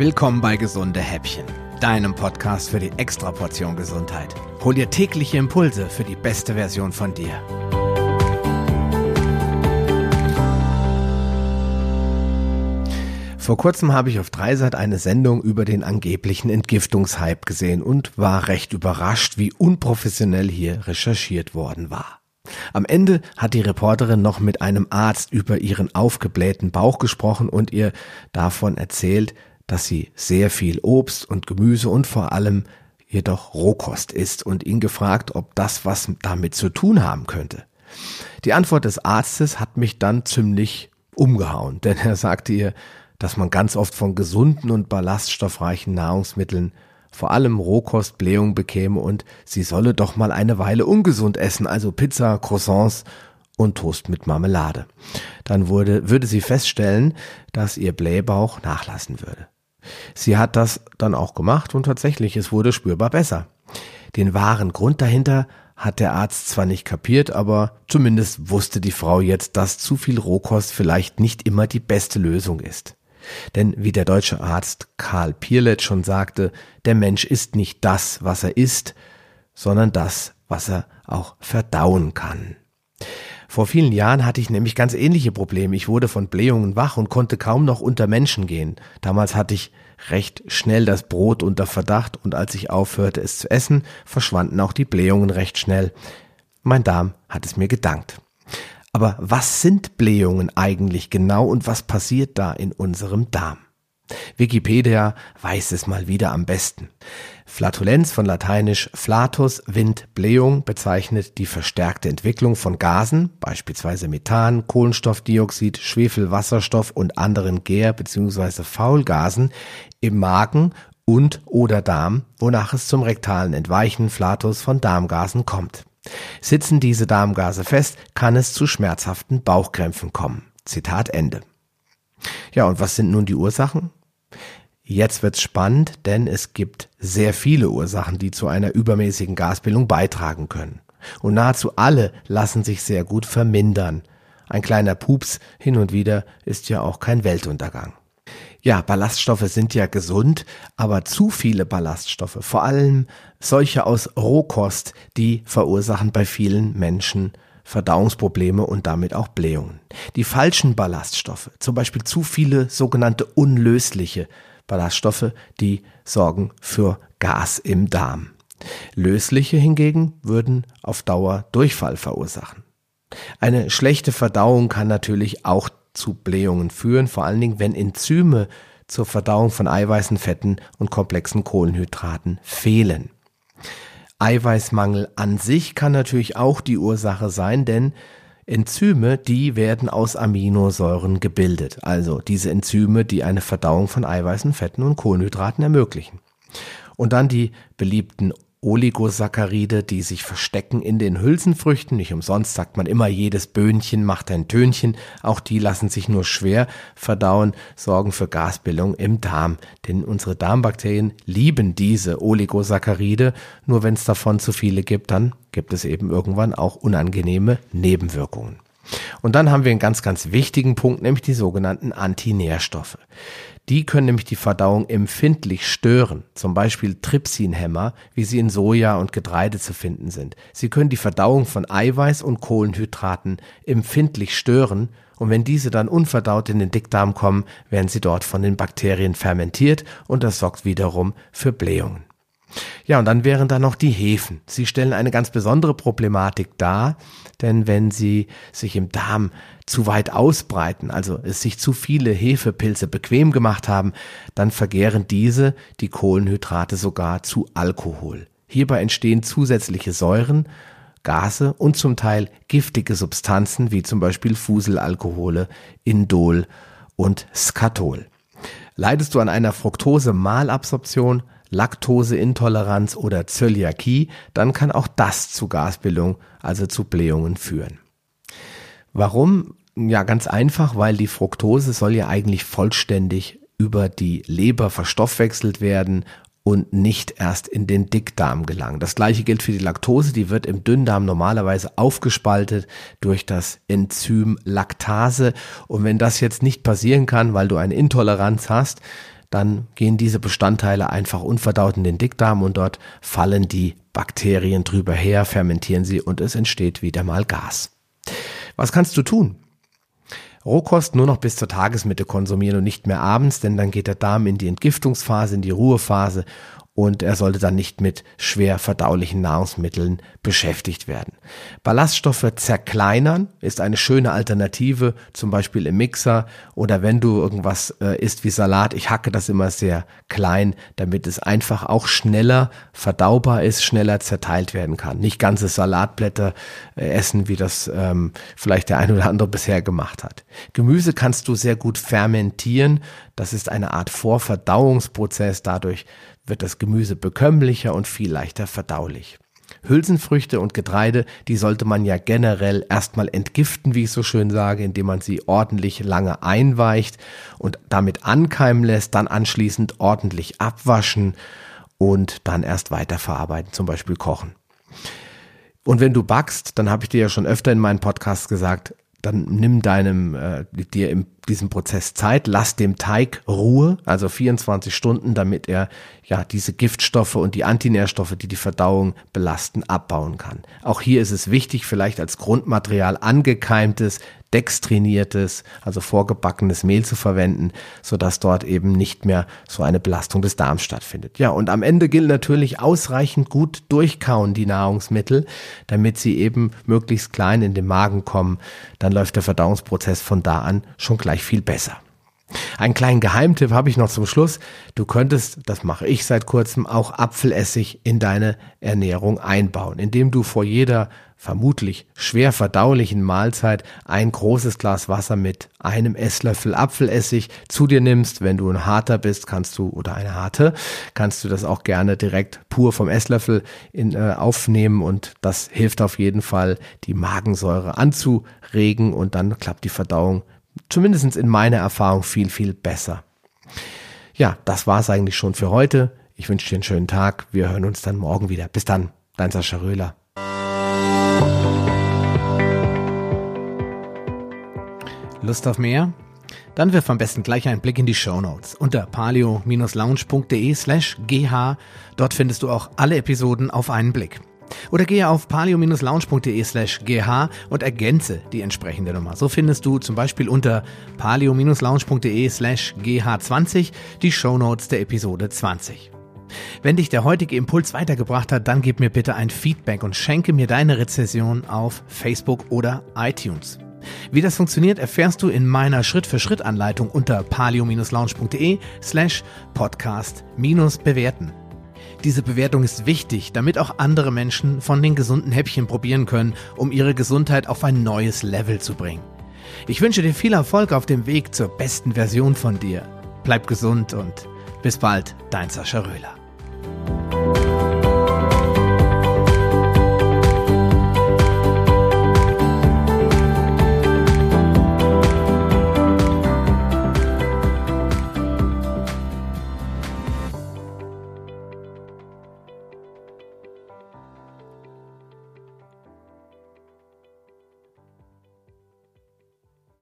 Willkommen bei Gesunde Häppchen, deinem Podcast für die Extraportion Gesundheit. Hol dir tägliche Impulse für die beste Version von dir. Vor kurzem habe ich auf Dreisat eine Sendung über den angeblichen Entgiftungshype gesehen und war recht überrascht, wie unprofessionell hier recherchiert worden war. Am Ende hat die Reporterin noch mit einem Arzt über ihren aufgeblähten Bauch gesprochen und ihr davon erzählt, dass sie sehr viel Obst und Gemüse und vor allem jedoch Rohkost isst und ihn gefragt, ob das was damit zu tun haben könnte. Die Antwort des Arztes hat mich dann ziemlich umgehauen, denn er sagte ihr, dass man ganz oft von gesunden und ballaststoffreichen Nahrungsmitteln vor allem Rohkostblähung bekäme und sie solle doch mal eine Weile ungesund essen, also Pizza, Croissants und Toast mit Marmelade. Dann würde sie feststellen, dass ihr Blähbauch nachlassen würde. Sie hat das dann auch gemacht und tatsächlich, es wurde spürbar besser. Den wahren Grund dahinter hat der Arzt zwar nicht kapiert, aber zumindest wusste die Frau jetzt, dass zu viel Rohkost vielleicht nicht immer die beste Lösung ist. Denn wie der deutsche Arzt Karl Pierlet schon sagte, der Mensch ist nicht das, was er isst, sondern das, was er auch verdauen kann. Vor vielen Jahren hatte ich nämlich ganz ähnliche Probleme. Ich wurde von Blähungen wach und konnte kaum noch unter Menschen gehen. Damals hatte ich recht schnell das Brot unter Verdacht und als ich aufhörte, es zu essen, verschwanden auch die Blähungen recht schnell. Mein Darm hat es mir gedankt. Aber was sind Blähungen eigentlich genau und was passiert da in unserem Darm? Wikipedia weiß es mal wieder am besten. Flatulenz, von lateinisch Flatus, Wind, Blähung, bezeichnet die verstärkte Entwicklung von Gasen, beispielsweise Methan, Kohlenstoffdioxid, Schwefel, Wasserstoff und anderen Gär- bzw. Faulgasen im Magen und oder Darm, wonach es zum rektalen Entweichen Flatus von Darmgasen kommt. Sitzen diese Darmgase fest, kann es zu schmerzhaften Bauchkrämpfen kommen. Zitat Ende. Ja, und was sind nun die Ursachen? Jetzt wird's spannend, denn es gibt sehr viele Ursachen, die zu einer übermäßigen Gasbildung beitragen können. Und nahezu alle lassen sich sehr gut vermindern. Ein kleiner Pups hin und wieder ist ja auch kein Weltuntergang. Ja, Ballaststoffe sind ja gesund, aber zu viele Ballaststoffe, vor allem solche aus Rohkost, die verursachen bei vielen Menschen Verdauungsprobleme und damit auch Blähungen. Die falschen Ballaststoffe, zum Beispiel zu viele sogenannte unlösliche Ballaststoffe, die sorgen für Gas im Darm. Lösliche hingegen würden auf Dauer Durchfall verursachen. Eine schlechte Verdauung kann natürlich auch zu Blähungen führen, vor allen Dingen, wenn Enzyme zur Verdauung von Eiweißen, Fetten und komplexen Kohlenhydraten fehlen. Eiweißmangel an sich kann natürlich auch die Ursache sein, denn Enzyme, die werden aus Aminosäuren gebildet, also diese Enzyme, die eine Verdauung von Eiweißen, Fetten und Kohlenhydraten ermöglichen. Und dann die beliebten Oligosaccharide, die sich verstecken in den Hülsenfrüchten. Nicht umsonst sagt man immer, jedes Böhnchen macht ein Tönchen. Auch die lassen sich nur schwer verdauen, sorgen für Gasbildung im Darm. Denn unsere Darmbakterien lieben diese Oligosaccharide. Nur wenn es davon zu viele gibt, dann gibt es eben irgendwann auch unangenehme Nebenwirkungen. Und dann haben wir einen ganz, ganz wichtigen Punkt, nämlich die sogenannten Antinährstoffe. Die können nämlich die Verdauung empfindlich stören, zum Beispiel Trypsinhemmer, wie sie in Soja und Getreide zu finden sind. Sie können die Verdauung von Eiweiß und Kohlenhydraten empfindlich stören und wenn diese dann unverdaut in den Dickdarm kommen, werden sie dort von den Bakterien fermentiert und das sorgt wiederum für Blähungen. Ja, und dann wären da noch die Hefen. Sie stellen eine ganz besondere Problematik dar, denn wenn sie sich im Darm zu weit ausbreiten, also es sich zu viele Hefepilze bequem gemacht haben, dann vergären diese die Kohlenhydrate sogar zu Alkohol. Hierbei entstehen zusätzliche Säuren, Gase und zum Teil giftige Substanzen wie zum Beispiel Fuselalkohole, Indol und Skatol. Leidest du an einer Fructose-Malabsorption, Laktoseintoleranz oder Zöliakie, dann kann auch das zu Gasbildung, also zu Blähungen führen. Warum? Ja, ganz einfach, weil die Fructose soll ja eigentlich vollständig über die Leber verstoffwechselt werden und nicht erst in den Dickdarm gelangen. Das gleiche gilt für die Laktose, die wird im Dünndarm normalerweise aufgespaltet durch das Enzym Laktase und wenn das jetzt nicht passieren kann, weil du eine Intoleranz hast, dann gehen diese Bestandteile einfach unverdaut in den Dickdarm und dort fallen die Bakterien drüber her, fermentieren sie und es entsteht wieder mal Gas. Was kannst du tun? Rohkost nur noch bis zur Tagesmitte konsumieren und nicht mehr abends, denn dann geht der Darm in die Entgiftungsphase, in die Ruhephase und er sollte dann nicht mit schwer verdaulichen Nahrungsmitteln beschäftigt werden. Ballaststoffe zerkleinern ist eine schöne Alternative, zum Beispiel im Mixer oder wenn du irgendwas isst wie Salat. Ich hacke das immer sehr klein, damit es einfach auch schneller verdaubar ist, schneller zerteilt werden kann. Nicht ganze Salatblätter essen, wie das vielleicht der ein oder andere bisher gemacht hat. Gemüse kannst du sehr gut fermentieren. Das ist eine Art Vorverdauungsprozess. Dadurch wird das Gemüse bekömmlicher und viel leichter verdaulich. Hülsenfrüchte und Getreide, die sollte man ja generell erstmal entgiften, wie ich so schön sage, indem man sie ordentlich lange einweicht und damit ankeimen lässt, dann anschließend ordentlich abwaschen und dann erst weiterverarbeiten, zum Beispiel kochen. Und wenn du backst, dann habe ich dir ja schon öfter in meinen Podcasts gesagt, dann nimm dir in diesem Prozess Zeit, lass dem Teig Ruhe, also 24 Stunden, damit er ja diese Giftstoffe und die Antinährstoffe, die die Verdauung belasten, abbauen kann. Auch hier ist es wichtig, vielleicht als Grundmaterial angekeimtes, dextriniertes, also vorgebackenes Mehl zu verwenden, sodass dort eben nicht mehr so eine Belastung des Darms stattfindet. Ja, und am Ende gilt natürlich ausreichend gut durchkauen die Nahrungsmittel, damit sie eben möglichst klein in den Magen kommen. Dann läuft der Verdauungsprozess von da an schon gleich viel besser. Einen kleinen Geheimtipp habe ich noch zum Schluss. Du könntest, das mache ich seit kurzem, auch Apfelessig in deine Ernährung einbauen, indem du vor jeder vermutlich schwer verdaulichen Mahlzeit ein großes Glas Wasser mit einem Esslöffel Apfelessig zu dir nimmst. Wenn du ein Harter bist, kannst du das auch gerne direkt pur vom Esslöffel aufnehmen und das hilft auf jeden Fall, die Magensäure anzuregen und dann klappt die Verdauung, zumindest in meiner Erfahrung, viel, viel besser. Ja, das war's eigentlich schon für heute. Ich wünsche dir einen schönen Tag. Wir hören uns dann morgen wieder. Bis dann, dein Sascha Röhler. Lust auf mehr? Dann wirf am besten gleich einen Blick in die Shownotes unter paleo-lounge.de/gh. Dort findest du auch alle Episoden auf einen Blick. Oder gehe auf paleo-lounge.de/gh und ergänze die entsprechende Nummer. So findest du zum Beispiel unter paleo-lounge.de/gh20 die Shownotes der Episode 20. Wenn dich der heutige Impuls weitergebracht hat, dann gib mir bitte ein Feedback und schenke mir deine Rezension auf Facebook oder iTunes. Wie das funktioniert, erfährst du in meiner Schritt-für-Schritt-Anleitung unter paleo-lounge.de/podcast-bewerten. Diese Bewertung ist wichtig, damit auch andere Menschen von den gesunden Häppchen probieren können, um ihre Gesundheit auf ein neues Level zu bringen. Ich wünsche dir viel Erfolg auf dem Weg zur besten Version von dir. Bleib gesund und bis bald, dein Sascha Röhler.